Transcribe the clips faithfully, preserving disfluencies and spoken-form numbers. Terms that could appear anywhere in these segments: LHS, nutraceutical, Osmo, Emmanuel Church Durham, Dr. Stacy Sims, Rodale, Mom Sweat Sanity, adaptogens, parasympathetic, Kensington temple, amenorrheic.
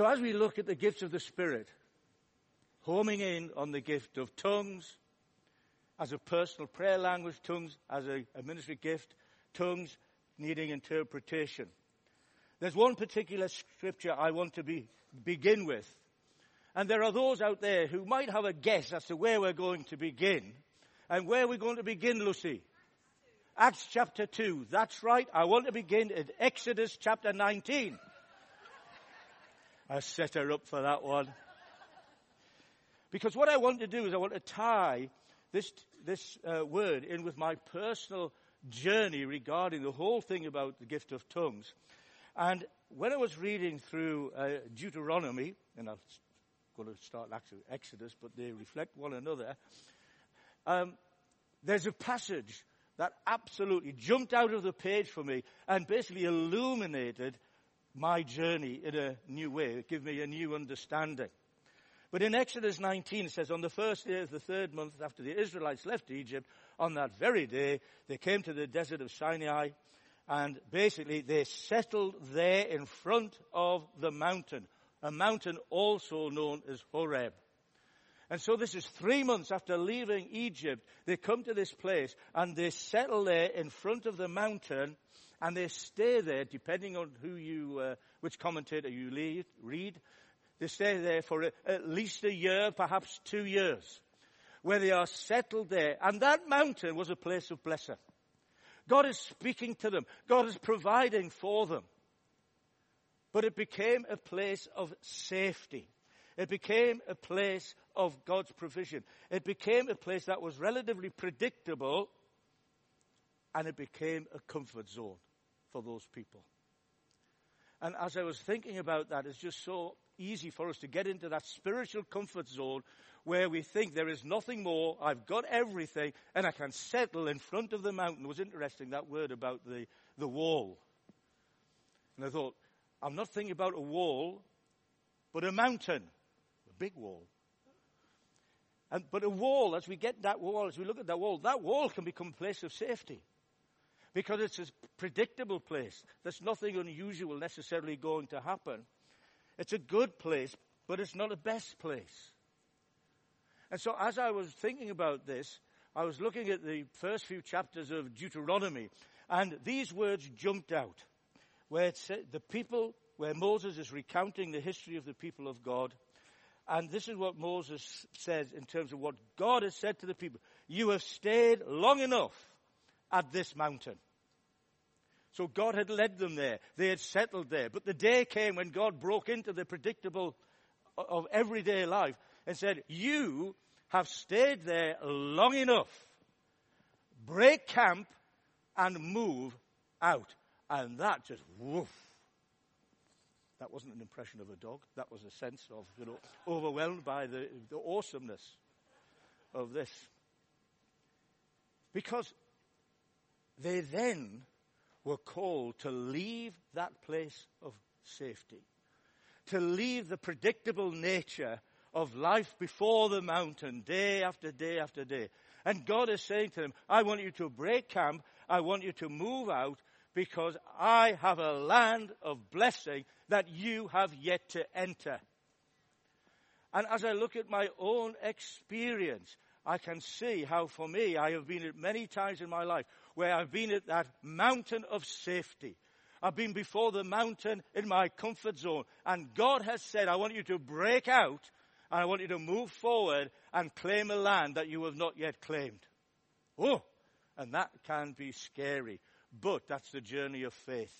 So as we look at the gifts of the Spirit, homing in on the gift of tongues, as a personal prayer language, tongues as a, a ministry gift, tongues needing interpretation. There's one particular scripture I want to be, begin with. And there are those out there who might have a guess as to where we're going to begin. And where are we going to begin, Lucy? Acts chapter two. That's right. I want to begin at Exodus chapter nineteen. I set her up for that one. Because what I want to do is I want to tie this this uh, word in with my personal journey regarding the whole thing about the gift of tongues. And when I was reading through uh, Deuteronomy, and I'm going to start actually Exodus, but they reflect one another, um, there's a passage that absolutely jumped out of the page for me and basically illuminated my journey in a new way. It gave me a new understanding. But in Exodus nineteen, it says, on the first day of the third month after the Israelites left Egypt, on that very day, they came to the desert of Sinai, and basically they settled there in front of the mountain, a mountain also known as Horeb. And so this is three months after leaving Egypt, they come to this place, and they settle there in front of the mountain, and they stay there, depending on who you, uh, which commentator you lead, read, they stay there for at least a year, perhaps two years, where they are settled there. And that mountain was a place of blessing. God is speaking to them. God is providing for them. But it became a place of safety. It became a place of God's provision. It became a place that was relatively predictable, and it became a comfort zone for those people. And as I was thinking about that, it's just so easy for us to get into that spiritual comfort zone where we think there is nothing more, I've got everything, and I can settle in front of the mountain. It was interesting, that word about the, the wall. And I thought, I'm not thinking about a wall, but a mountain, a big wall. And, but a wall, as we get that wall, as we look at that wall, that wall can become a place of safety. Because it's a predictable place. There's nothing unusual necessarily going to happen. It's a good place, but it's not the best place. And so as I was thinking about this, I was looking at the first few chapters of Deuteronomy, and these words jumped out, where it said the people, where Moses is recounting the history of the people of God, and this is what Moses says in terms of what God has said to the people. You have stayed long enough at this mountain. So God had led them there. They had settled there. But the day came when God broke into the predictable of everyday life and said, you have stayed there long enough. Break camp and move out. And that just, woof. That wasn't an impression of a dog. That was a sense of, you know, overwhelmed by the, the awesomeness of this. Because they then were called to leave that place of safety, to leave the predictable nature of life before the mountain, day after day after day. And God is saying to them, I want you to break camp, I want you to move out, because I have a land of blessing that you have yet to enter. And as I look at my own experience, I can see how for me, I have been at many times in my life where I've been at that mountain of safety. I've been before the mountain in my comfort zone. And God has said, I want you to break out and I want you to move forward and claim a land that you have not yet claimed. Oh, and that can be scary. But that's the journey of faith.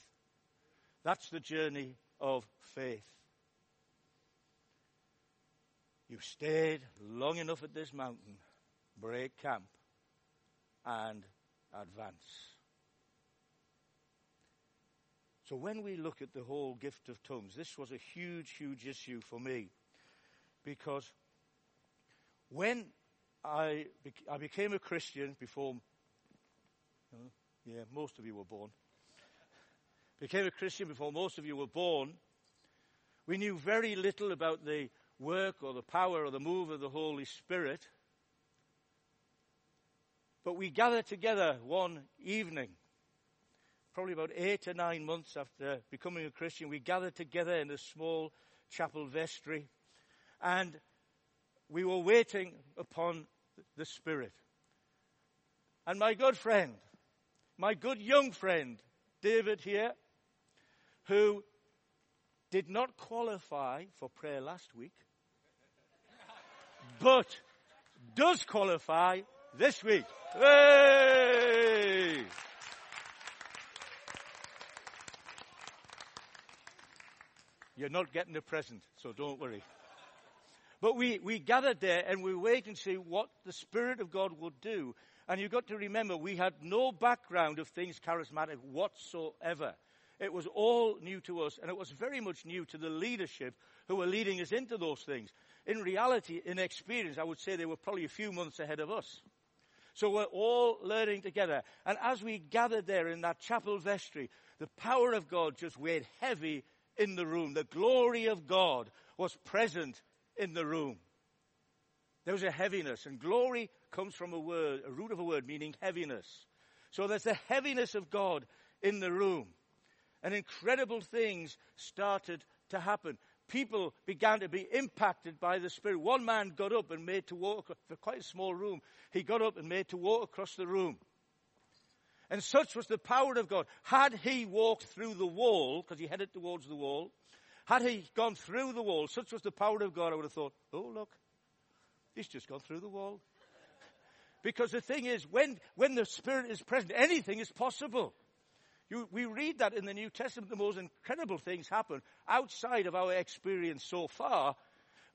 That's the journey of faith. You've stayed long enough at this mountain. Break camp and advance. So when we look at the whole gift of tongues, this was a huge, huge issue for me, because when I I became a Christian before, yeah, most of you were born. Became a Christian before most of you were born. We knew very little about the work or the power or the move of the Holy Spirit. But we gathered together one evening, probably about eight or nine months after becoming a Christian, we gathered together in a small chapel vestry, and we were waiting upon the Spirit. And my good friend, my good young friend, David here, who did not qualify for prayer last week, but does qualify this week. Hey! You're not getting a present, so don't worry. But we, we gathered there and we wait and see what the Spirit of God will do. And you've got to remember, we had no background of things charismatic whatsoever. It was all new to us, and it was very much new to the leadership who were leading us into those things. In reality, in experience, I would say they were probably a few months ahead of us. So we're all learning together. And as we gathered there in that chapel vestry, the power of God just weighed heavy in the room. The glory of God was present in the room. There was a heaviness, and glory comes from a word, a root of a word meaning heaviness. So there's the heaviness of God in the room, and incredible things started to happen. People began to be impacted by the Spirit. One man got up and made to walk, for quite a small room, he got up and made to walk across the room. And such was the power of God. Had he walked through the wall, because he headed towards the wall, had he gone through the wall, such was the power of God, I would have thought, oh, look, he's just gone through the wall. Because the thing is, when, when the Spirit is present, anything is possible. You, we read that in the New Testament, the most incredible things happen outside of our experience so far.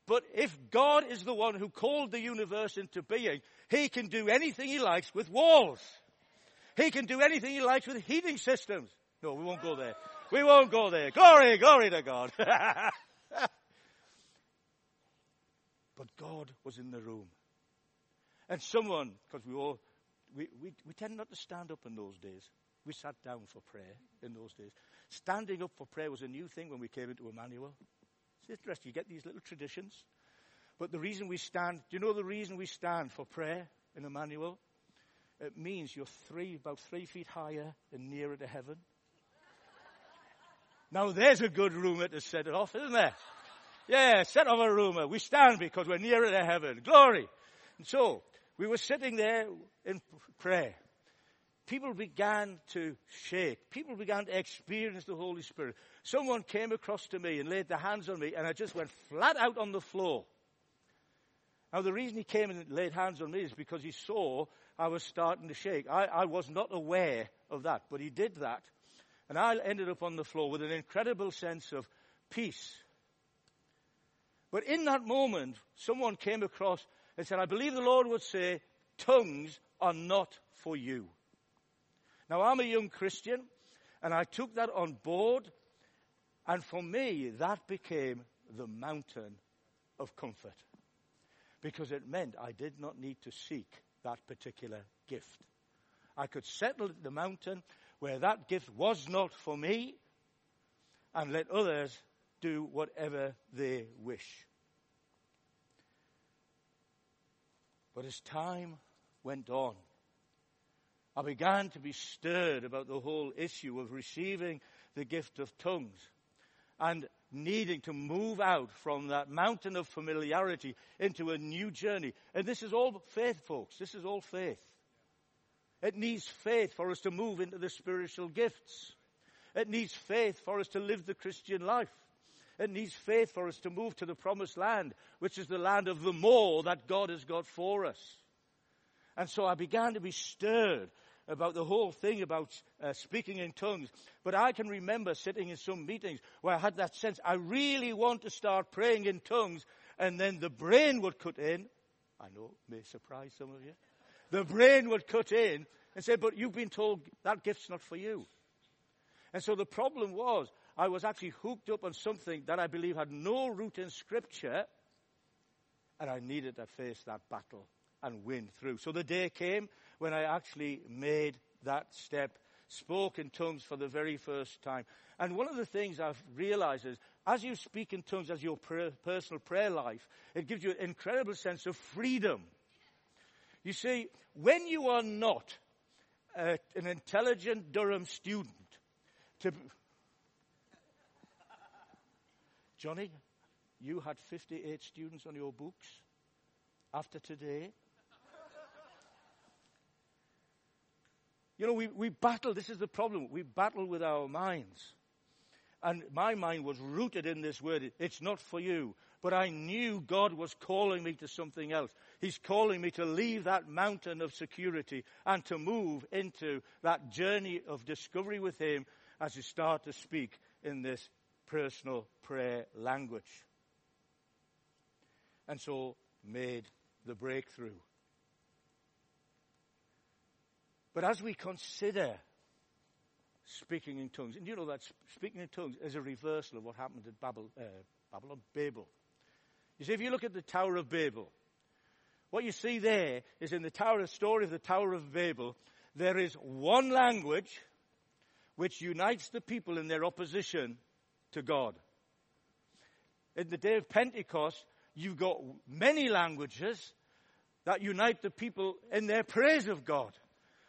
But if God is the one who called the universe into being, he can do anything he likes with walls. He can do anything he likes with heating systems. No, we won't go there. We won't go there. Glory, glory to God. But God was in the room. And someone, because we all, we, we, we tend not to stand up in those days. We sat down for prayer in those days. Standing up for prayer was a new thing when we came into Emmanuel. It's interesting, you get these little traditions. But the reason we stand, do you know the reason we stand for prayer in Emmanuel? It means you're three, about three feet higher and nearer to heaven. Now there's a good rumour to set it off, isn't there? Yeah, set off a rumour. We stand because we're nearer to heaven. Glory. And so we were sitting there in prayer. People began to shake. People began to experience the Holy Spirit. Someone came across to me and laid their hands on me, and I just went flat out on the floor. Now, the reason he came and laid hands on me is because he saw I was starting to shake. I, I was not aware of that, but he did that. And I ended up on the floor with an incredible sense of peace. But in that moment, someone came across and said, I believe the Lord would say, tongues are not for you. Now, I'm a young Christian, and I took that on board. And for me, that became the mountain of comfort. Because it meant I did not need to seek that particular gift. I could settle at the mountain where that gift was not for me and let others do whatever they wish. But as time went on, I began to be stirred about the whole issue of receiving the gift of tongues and needing to move out from that mountain of familiarity into a new journey. And this is all faith, folks. This is all faith. It needs faith for us to move into the spiritual gifts. It needs faith for us to live the Christian life. It needs faith for us to move to the promised land, which is the land of the more that God has got for us. And so I began to be stirred about the whole thing about uh, speaking in tongues. But I can remember sitting in some meetings where I had that sense, I really want to start praying in tongues, and then the brain would cut in. I know, it may surprise some of you. The brain would cut in and say, but you've been told that gift's not for you. And so the problem was, I was actually hooked up on something that I believe had no root in Scripture, and I needed to face that battle and win through. So the day came when I actually made that step, spoke in tongues for the very first time. And one of the things I've realized is, as you speak in tongues as your per- personal prayer life, it gives you an incredible sense of freedom. You see, when you are not uh, an intelligent Durham student, to Johnny, you had fifty-eight students on your books after today. You know, we, we battle. This is the problem. We battle with our minds. And my mind was rooted in this word. It's not for you. But I knew God was calling me to something else. He's calling me to leave that mountain of security and to move into that journey of discovery with him as you start to speak in this personal prayer language. And so made the breakthrough. But as we consider speaking in tongues, and you know that speaking in tongues is a reversal of what happened at Babel, uh, Babylon, Babel. You see, if you look at the Tower of Babel, what you see there is in the Tower, the story of the Tower of Babel, there is one language which unites the people in their opposition to God. In the day of Pentecost, you've got many languages that unite the people in their praise of God.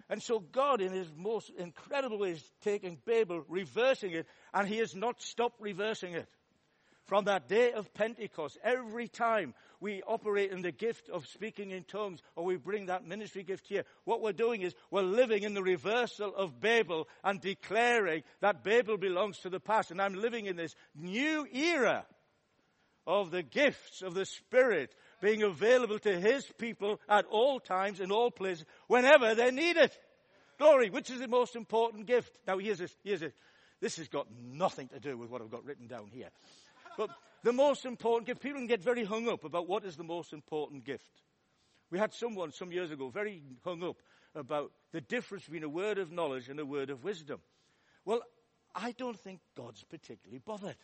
And so God, in his most incredible way, is taking Babel, reversing it, and he has not stopped reversing it. From that day of Pentecost, every time we operate in the gift of speaking in tongues, or we bring that ministry gift here, what we're doing is we're living in the reversal of Babel and declaring that Babel belongs to the past. And I'm living in this new era of the gifts of the Spirit being available to his people at all times, in all places, whenever they need it. Glory, which is the most important gift. Now, here's this. Here's this. This has got nothing to do with what I've got written down here. But the most important gift, people can get very hung up about what is the most important gift. We had someone some years ago very hung up about the difference between a word of knowledge and a word of wisdom. Well, I don't think God's particularly bothered.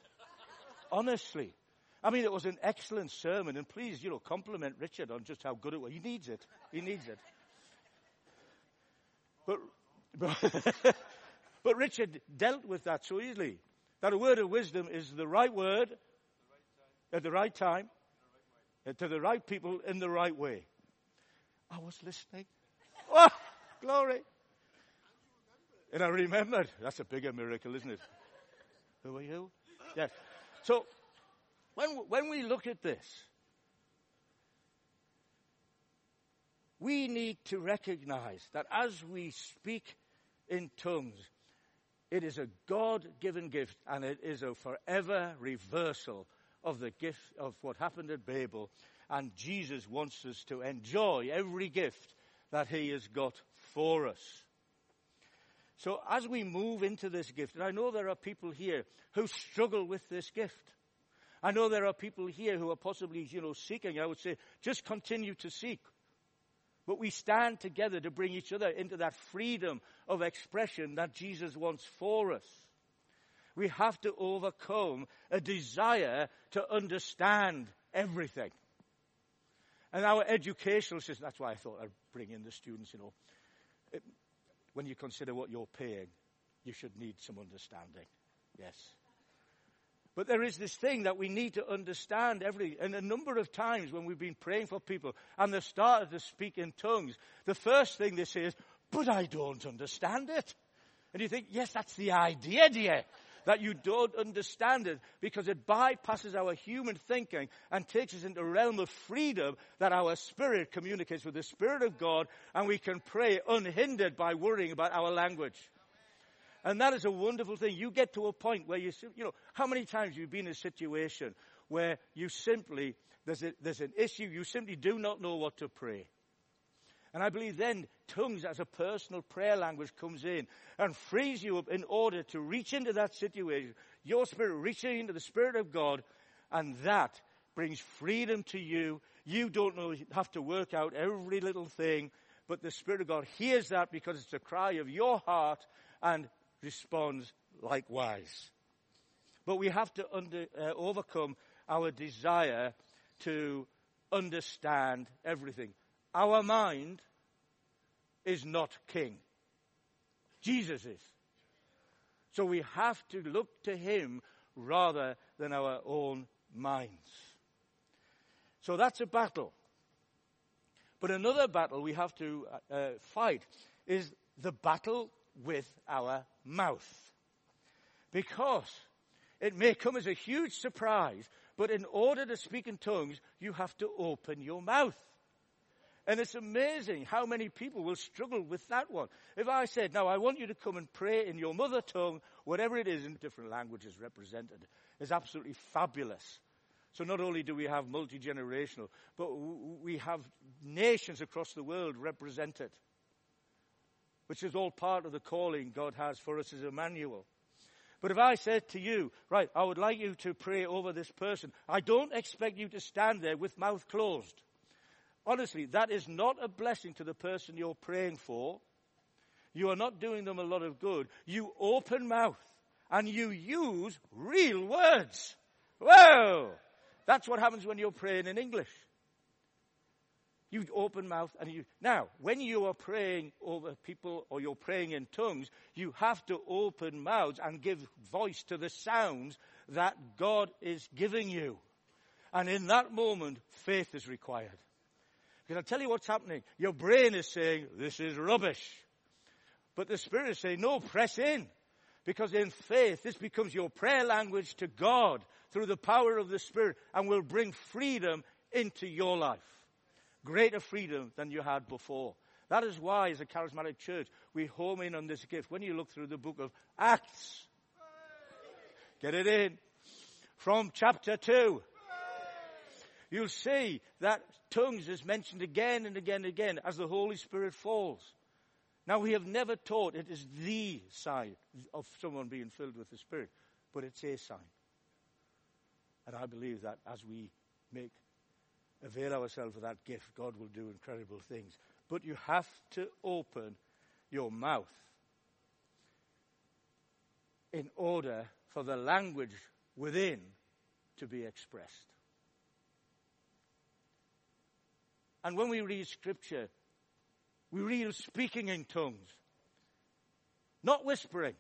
Honestly. I mean, it was an excellent sermon, and please, you know, compliment Richard on just how good it was. He needs it. He needs it. But, but, but Richard dealt with that so easily, that a word of wisdom is the right word at the right time, to the right people in the right way. I was listening. Oh, glory. And I remembered. That's a bigger miracle, isn't it? Who are you? Yes. So, When, when we look at this, we need to recognize that as we speak in tongues, it is a God-given gift, and it is a forever reversal of the gift of what happened at Babel. And Jesus wants us to enjoy every gift that he has got for us. So as we move into this gift, and I know there are people here who struggle with this gift. I know there are people here who are possibly, you know, seeking. I would say, just continue to seek. But we stand together to bring each other into that freedom of expression that Jesus wants for us. We have to overcome a desire to understand everything. And our educational system, that's why I thought I'd bring in the students, you know. It, when you consider what you're paying, you should need some understanding. Yes. But there is this thing that we need to understand everything. And a number of times when we've been praying for people and they've started to speak in tongues, the first thing they say is, but I don't understand it. And you think, yes, that's the idea, dear, that you don't understand it, because it bypasses our human thinking and takes us into a realm of freedom that our spirit communicates with the Spirit of God, and we can pray unhindered by worrying about our language. And that is a wonderful thing. You get to a point where you, you know, how many times you've been in a situation where you simply, there's, a, there's an issue, you simply do not know what to pray. And I believe then tongues as a personal prayer language comes in and frees you up in order to reach into that situation. Your spirit reaching into the Spirit of God, and that brings freedom to you. You don't know, you have to work out every little thing, but the Spirit of God hears that because it's the cry of your heart and responds likewise. But we have to under, uh, overcome our desire to understand everything. Our mind is not king. Jesus is. So we have to look to him rather than our own minds. So that's a battle. But another battle we have to uh, fight is the battle with our mouth. Because it may come as a huge surprise, But in order to speak in tongues, you have to open your mouth. And it's amazing how many people will struggle with that one. If I said, now I want you to come and pray in your mother tongue, whatever it is in different languages represented, is absolutely fabulous. So not only do we have multi-generational, but we have nations across the world represented, which is all part of the calling God has for us as Emmanuel. But if I said to you, right, I would like you to pray over this person, I don't expect you to stand there with mouth closed. Honestly, that is not a blessing to the person you're praying for. You are not doing them a lot of good. You open mouth and you use real words. Whoa! That's what happens when you're praying in English. You open mouth and you... Now, when you are praying over people or you're praying in tongues, you have to open mouths and give voice to the sounds that God is giving you. And in that moment, faith is required. Because I'll tell you what's happening. Your brain is saying, this is rubbish. But the Spirit is saying, no, press in. Because in faith, this becomes your prayer language to God through the power of the Spirit and will bring freedom into your life. Greater freedom than you had before. That is why, as a charismatic church, we home in on this gift. When you look through the book of Acts, get it in, from chapter two, you'll see that tongues is mentioned again and again and again as the Holy Spirit falls. Now, we have never taught it is the sign of someone being filled with the Spirit, but it's a sign. And I believe that as we make avail ourselves of that gift, God will do incredible things. But you have to open your mouth in order for the language within to be expressed. And when we read Scripture, we read speaking in tongues, not whispering.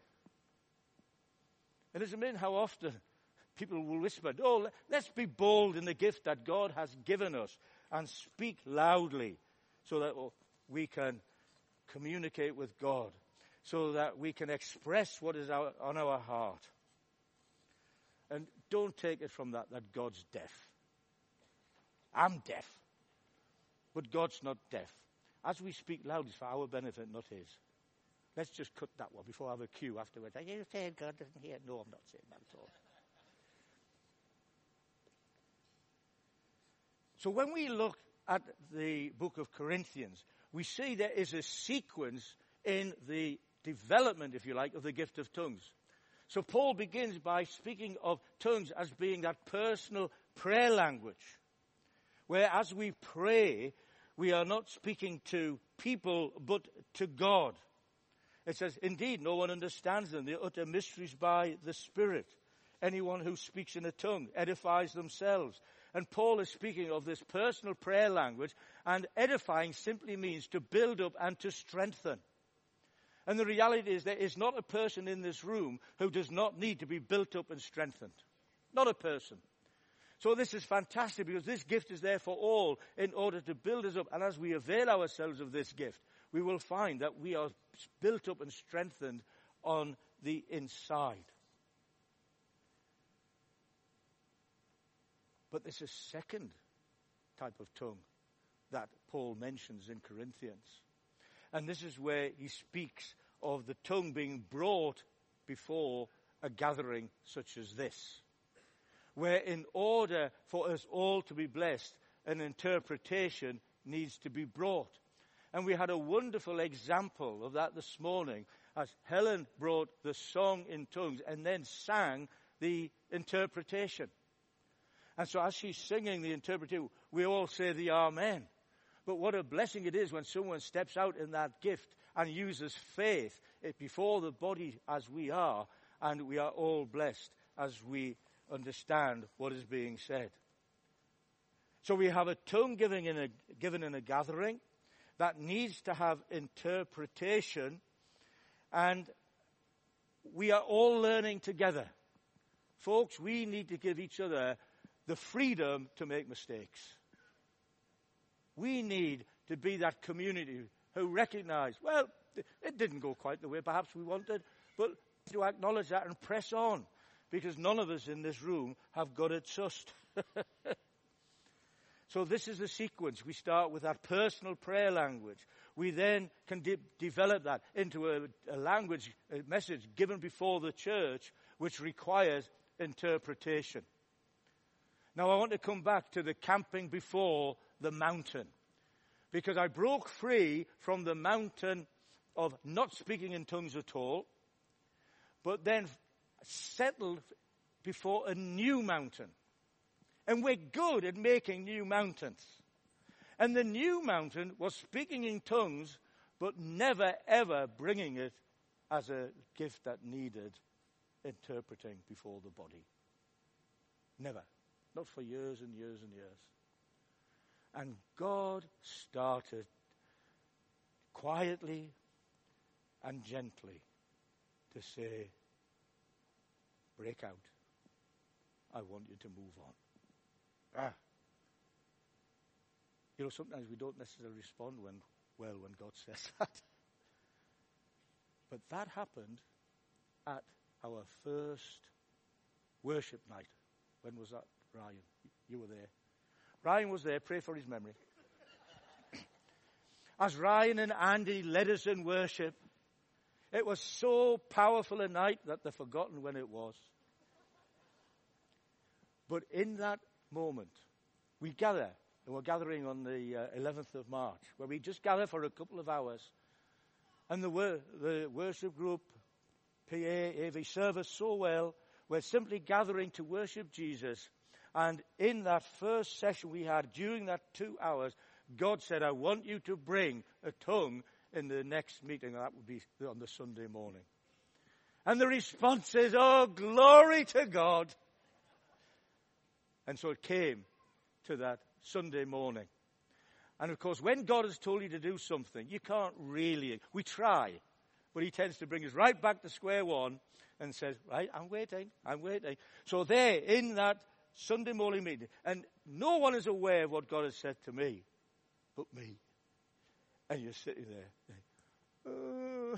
And it's amazing how often people will whisper, oh, let's be bold in the gift that God has given us and speak loudly so that we can communicate with God, so that we can express what is our, on our heart. And don't take it from that that God's deaf. I'm deaf, but God's not deaf. As we speak loud, it's for our benefit, not his. Let's just cut that one before I have a cue afterwards. Are you saying God doesn't hear? No, I'm not saying that at all. So when we look at the book of Corinthians, we see there is a sequence in the development, if you like, of the gift of tongues. So Paul begins by speaking of tongues as being that personal prayer language, where as we pray, we are not speaking to people, but to God. It says, indeed, no one understands them. They utter mysteries by the Spirit. Anyone who speaks in a tongue edifies themselves. And Paul is speaking of this personal prayer language, and edifying simply means to build up and to strengthen. And the reality is there is not a person in this room who does not need to be built up and strengthened. Not a person. So this is fantastic because this gift is there for all in order to build us up. And as we avail ourselves of this gift, we will find that we are built up and strengthened on the inside. But there's a second type of tongue that Paul mentions in Corinthians. And this is where he speaks of the tongue being brought before a gathering such as this, where in order for us all to be blessed, an interpretation needs to be brought. And we had a wonderful example of that this morning as Helen brought the song in tongues and then sang the interpretation. And so as she's singing the interpretation, we all say the Amen. But what a blessing it is when someone steps out in that gift and uses faith before the body as we are, and we are all blessed as we understand what is being said. So we have a tongue given in a, given in a gathering that needs to have interpretation, and we are all learning together. Folks, we need to give each other the freedom to make mistakes. We need to be that community who recognize, well, it didn't go quite the way perhaps we wanted, but to acknowledge that and press on. because none of us in this room have got it sussed. So this is the sequence. We start with that personal prayer language. We then can de- develop that into a, a language, a message given before the church, which requires interpretation. Now I want to come back to the camping before the mountain, because I broke free from the mountain of not speaking in tongues at all, but then settled before a new mountain. And we're good at making new mountains. And the new mountain was speaking in tongues, but never, ever bringing it as a gift that needed interpreting before the body. Never. Not for years and years and years. And God started quietly and gently to say, break out. I want you to move on. Ah. You know, sometimes we don't necessarily respond when, well when God says that. But that happened at our first worship night. When was that, Ryan? You were there. Ryan was there. Pray for his memory. As Ryan and Andy led us in worship, it was so powerful a night that they've forgotten when it was. But in that moment, we gather, and we're gathering on the uh, eleventh of March, where we just gather for a couple of hours, and the, wor- the worship group, P A, A V, serve us so well. We're simply gathering to worship Jesus. And in that first session we had, during that two hours, God said, I want you to bring a tongue in the next meeting. That would be on the Sunday morning. And the response is, oh, glory to God. And so it came to that Sunday morning. And of course, when God has told you to do something, you can't really, we try, but he tends to bring us right back to square one and says, right, I'm waiting, I'm waiting. So there in that Sunday morning meeting, and no one is aware of what God has said to me, but me. And you're sitting there. Uh.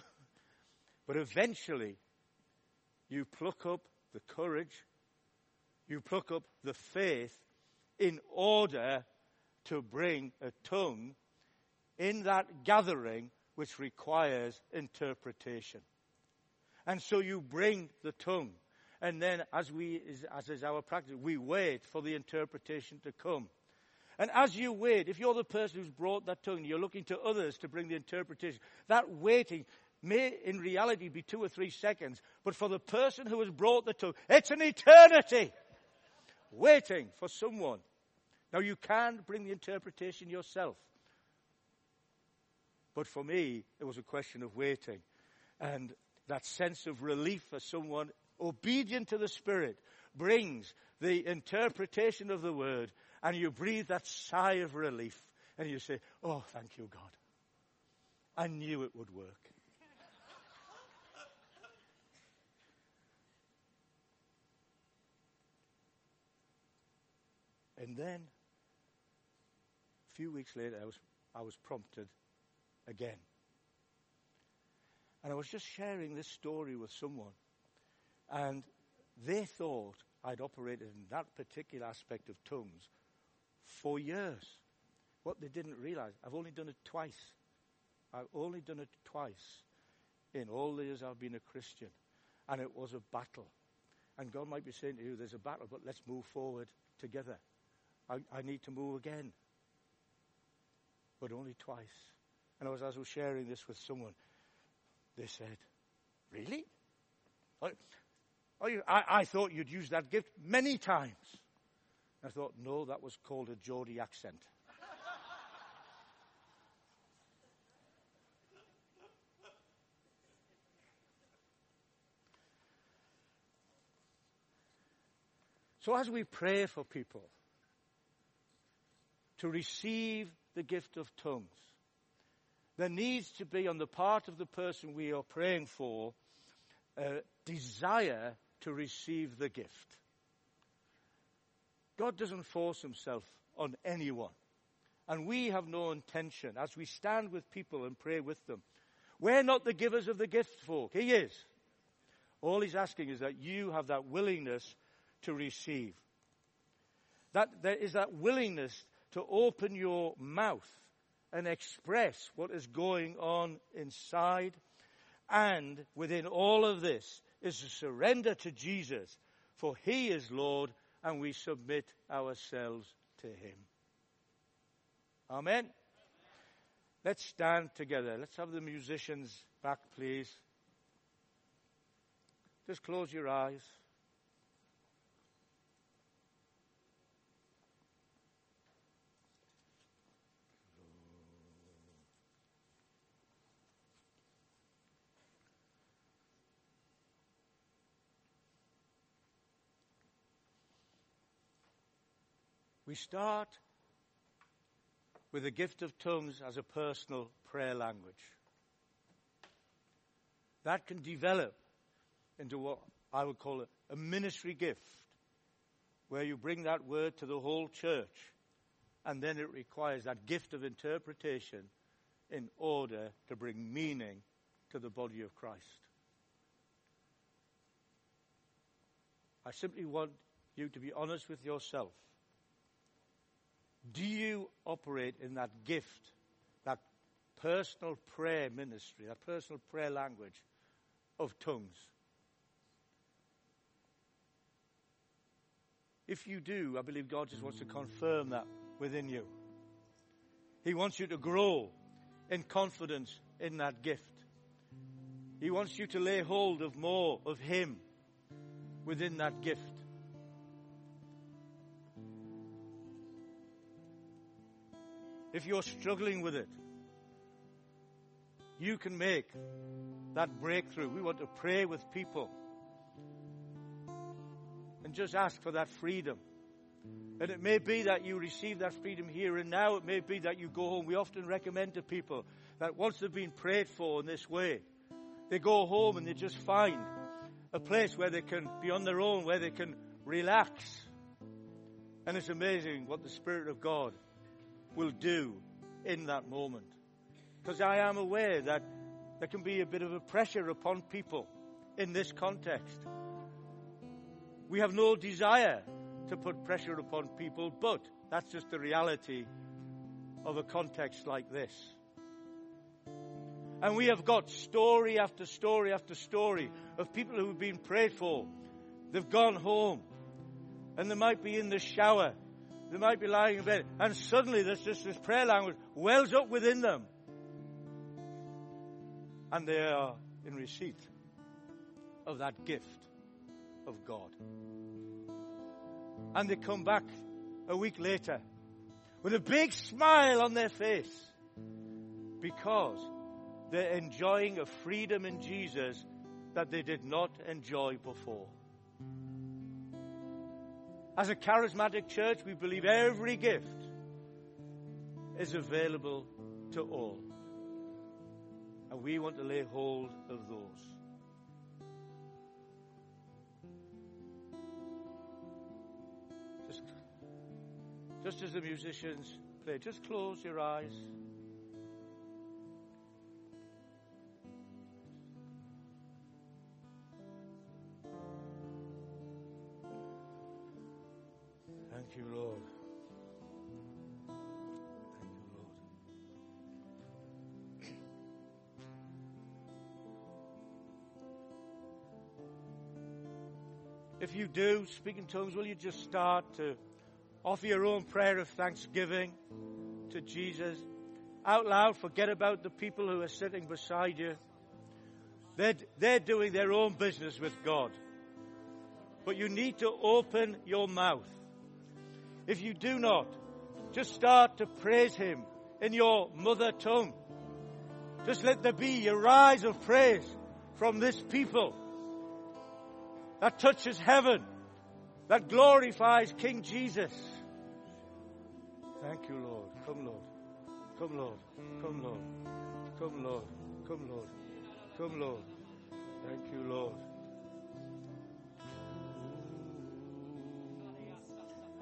But eventually, you pluck up the courage, you pluck up the faith in order to bring a tongue in that gathering which requires interpretation. And so you bring the tongue. And then, as we, as is our practice, we wait for the interpretation to come. And as you wait, if you're the person who's brought that tongue, you're looking to others to bring the interpretation. That waiting may, in reality, be two or three seconds. But for the person who has brought the tongue, it's an eternity waiting for someone. Now, you can bring the interpretation yourself. But for me, it was a question of waiting. And that sense of relief for someone obedient to the Spirit brings the interpretation of the word, and you breathe that sigh of relief and you say, oh, thank you, God. I knew it would work. And then a few weeks later, I was, I was prompted again. And I was just sharing this story with someone, and they thought I'd operated in that particular aspect of tongues for years. What they didn't realize, I've only done it twice. I've only done it twice in all the years I've been a Christian. And it was a battle. And God might be saying to you, there's a battle, but let's move forward together. I, I need to move again. But only twice. And I was, as I was sharing this with someone, they said, really? I, I, I thought you'd used that gift many times. I thought, no, that was called a Geordie accent. So as we pray for people to receive the gift of tongues, there needs to be on the part of the person we are praying for a desire to receive the gift. God doesn't force himself on anyone. And we have no intention, as we stand with people and pray with them. We're not the givers of the gift, folk. He is. All he's asking is that you have that willingness to receive. That there is that willingness to open your mouth and express what is going on inside. And within all of this is a surrender to Jesus, for he is Lord, and we submit ourselves to him. Amen. Let's stand together. Let's have the musicians back, please. Just close your eyes. We start with the gift of tongues as a personal prayer language. That can develop into what I would call a ministry gift, where you bring that word to the whole church, and then it requires that gift of interpretation in order to bring meaning to the body of Christ. I simply want you to be honest with yourself. Do you operate in that gift, that personal prayer ministry, that personal prayer language of tongues? If you do, I believe God just wants to confirm that within you. He wants you to grow in confidence in that gift. He wants you to lay hold of more of him within that gift. If you're struggling with it, you can make that breakthrough. We want to pray with people and just ask for that freedom. And it may be that you receive that freedom here and now. It may be that you go home. We often recommend to people that once they've been prayed for in this way, they go home and they just find a place where they can be on their own, where they can relax. And it's amazing what the Spirit of God will do in that moment. Because I am aware that there can be a bit of a pressure upon people in this context. We have no desire to put pressure upon people, but that's just the reality of a context like this. And we have got story after story after story of people who have been prayed for. They've gone home, and they might be in the shower, they might be lying in bed, and suddenly there's just this prayer language wells up within them, and they are in receipt of that gift of God. And they come back a week later with a big smile on their face, because they're enjoying a freedom in Jesus that they did not enjoy before. As a charismatic church, we believe every gift is available to all. And we want to lay hold of those. Just, just as the musicians play, just close your eyes. Thank you, Lord. Thank you, Lord. If you do speak in tongues, will you just start to offer your own prayer of thanksgiving to Jesus? Out loud, forget about the people who are sitting beside you. They're, they're doing their own business with God. But you need to open your mouth. If you do not, just start to praise him in your mother tongue. Just let there be a rise of praise from this people that touches heaven, that glorifies King Jesus. Thank you, Lord. Come, Lord. Come, Lord. Come, Lord. Come, Lord. Come, Lord. Come, Lord. Thank you, Lord.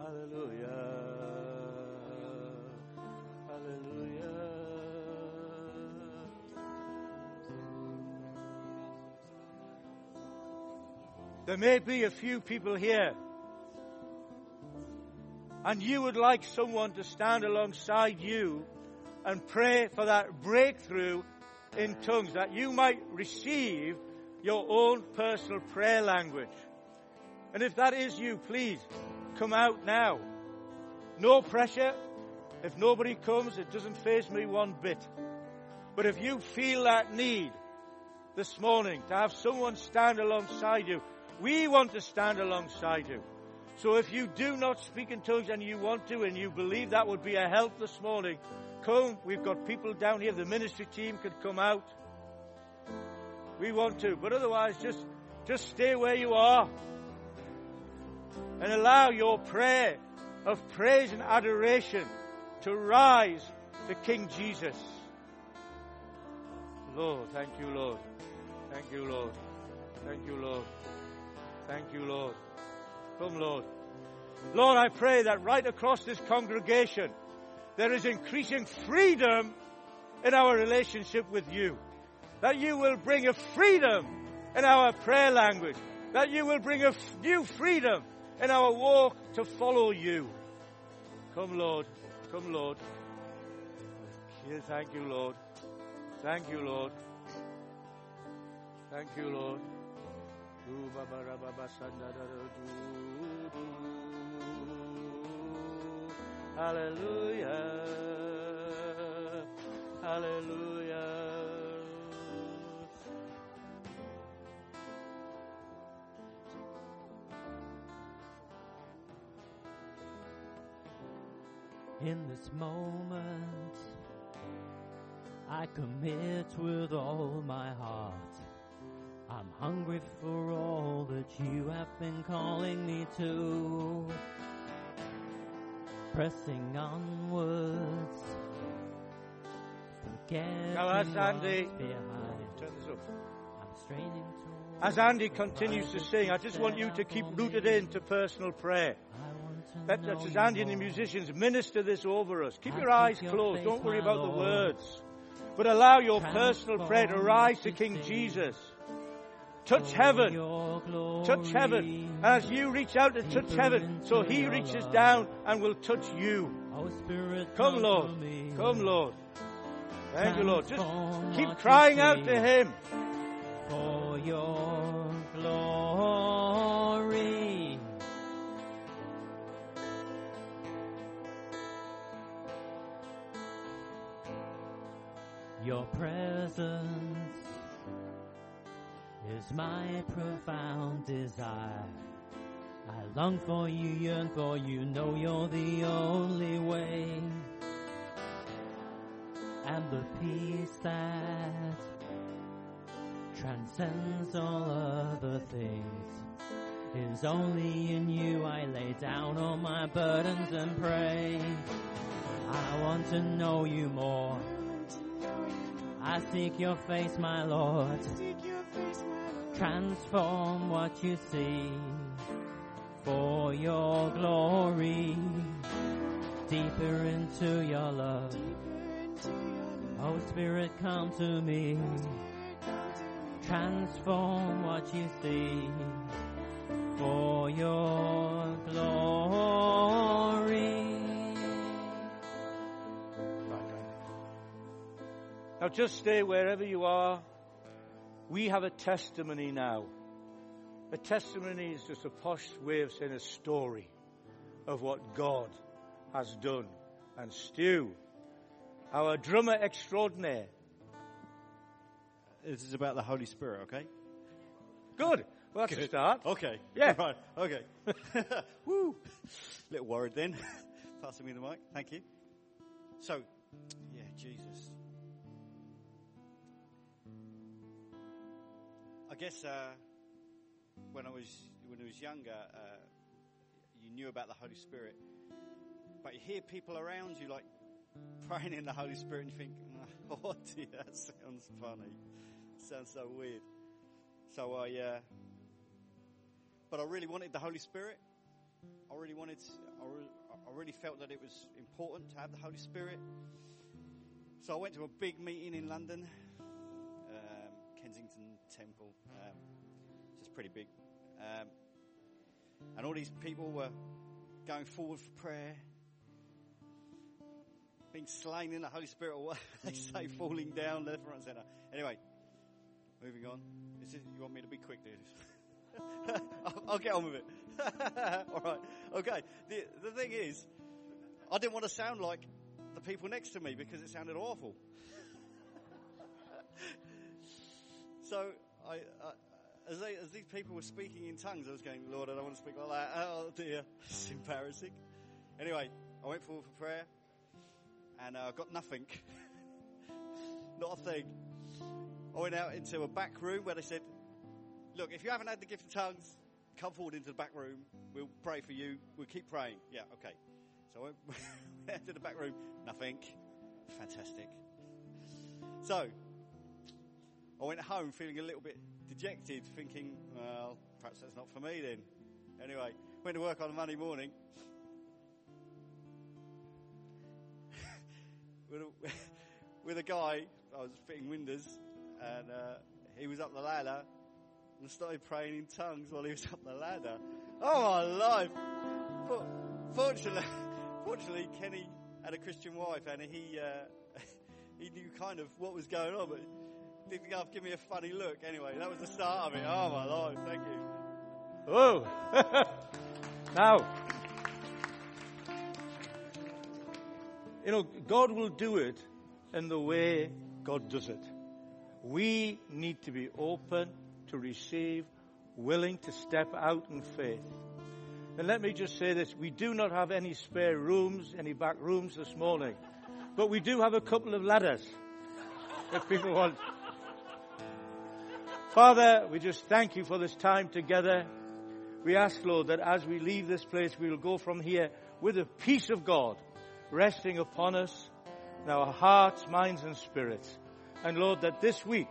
Hallelujah, hallelujah. There may be a few people here, and you would like someone to stand alongside you and pray for that breakthrough in tongues, that you might receive your own personal prayer language. And if that is you, please come out now. No pressure. If nobody comes, it doesn't faze me one bit. But if you feel that need this morning to have someone stand alongside you, we want to stand alongside you. So if you do not speak in tongues and you want to, and you believe that would be a help this morning, come. We've got people down here. The ministry team could come out. We want to. But otherwise, just, just stay where you are and allow your prayer of praise and adoration to rise to King Jesus. Lord, thank you, Lord. Thank you, Lord. Thank you, Lord. Thank you, Lord. Come, Lord. Lord, I pray that right across this congregation, there is increasing freedom in our relationship with you. That you will bring a freedom in our prayer language. That you will bring a new freedom in our walk to follow you. Come, Lord. Come, Lord. Thank you, Lord. Thank you, Lord. Thank you, Lord. Hallelujah. Hallelujah. In this moment, I commit with all my heart. I'm hungry for all that you have been calling me to. Pressing onwards, forgetting what's behind. I'm straining towards. As Andy continues to sing, I just want you to keep rooted into personal prayer. Let the Andy and the musicians minister this over us. Keep your eyes closed. Don't worry about the words. But allow your personal prayer to rise to King Jesus. Touch heaven. Touch heaven. As you reach out to touch heaven, so he reaches down and will touch you. Come, Lord. Come, Lord. Thank you, Lord. Just keep crying out to him. For your glory. Your presence is my profound desire. I long for you, yearn for you, know you're the only way. And the peace that transcends all other things is only in you. I lay down all my burdens and pray. I want to know you more. I seek your face, my Lord. Transform what you see for your glory. Deeper into your love. Oh, Spirit, come to me. Transform what you see for your glory. Now just stay wherever you are. We have a testimony now. A testimony is just a posh way of saying a story of what God has done. And Stu, our drummer extraordinaire. This is about the Holy Spirit, okay? Good. Well, that's Good. a start. Okay. Yeah. Right. Okay. Woo. Little worried then. Passing me the mic. Thank you. So, yeah, Jesus. I guess uh, when I was when I was younger, uh, you knew about the Holy Spirit, but you hear people around you like praying in the Holy Spirit, and you think, "Oh dear, that sounds funny. That sounds so weird." So I, uh, but I really wanted the Holy Spirit. I really wanted. To, I, re- I really felt that it was important to have the Holy Spirit. So I went to a big meeting in London. Kensington temple, um, which is pretty big, Um, and all these people were going forward for prayer, being slain in the Holy Spirit, or what they say, falling down left, right, and centre. Anyway, moving on. This is, you want me to be quick, dude? I'll, I'll get on with it. All right. Okay. The, the thing is, I didn't want to sound like the people next to me because it sounded awful. So I, I as, they, as these people were speaking in tongues, I was going, Lord, I don't want to speak like that. Oh, dear. It's embarrassing. Anyway, I went forward for prayer, and I uh, got nothing. Not a thing. I went out into a back room where they said, look, if you haven't had the gift of tongues, come forward into the back room. We'll pray for you. We'll keep praying. Yeah, okay. So I went out to the back room. Nothing. Fantastic. So I went home feeling a little bit dejected, thinking, well, perhaps that's not for me then. Anyway, went to work on a Monday morning. with, a, with a guy, I was fitting windows, and uh, he was up the ladder, and I started praying in tongues while he was up the ladder. Oh, my life! But fortunately, fortunately, Kenny had a Christian wife, and he uh, he knew kind of what was going on, but didn't go give me a funny look. Anyway, that was the start of it. Oh, my Lord, thank you. Whoa. Now, you know, God will do it in the way God does it. We need to be open to receive, willing to step out in faith. And let me just say this. We do not have any spare rooms, any back rooms this morning. But we do have a couple of ladders if people want. Father, we just thank you for this time together. We ask, Lord, that as we leave this place, we will go from here with the peace of God resting upon us in our hearts, minds, and spirits. And, Lord, that this week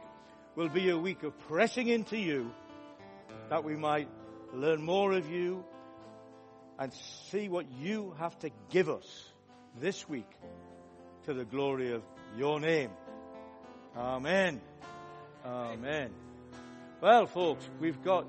will be a week of pressing into you, that we might learn more of you and see what you have to give us this week to the glory of your name. Amen. Amen. Well, folks, we've got...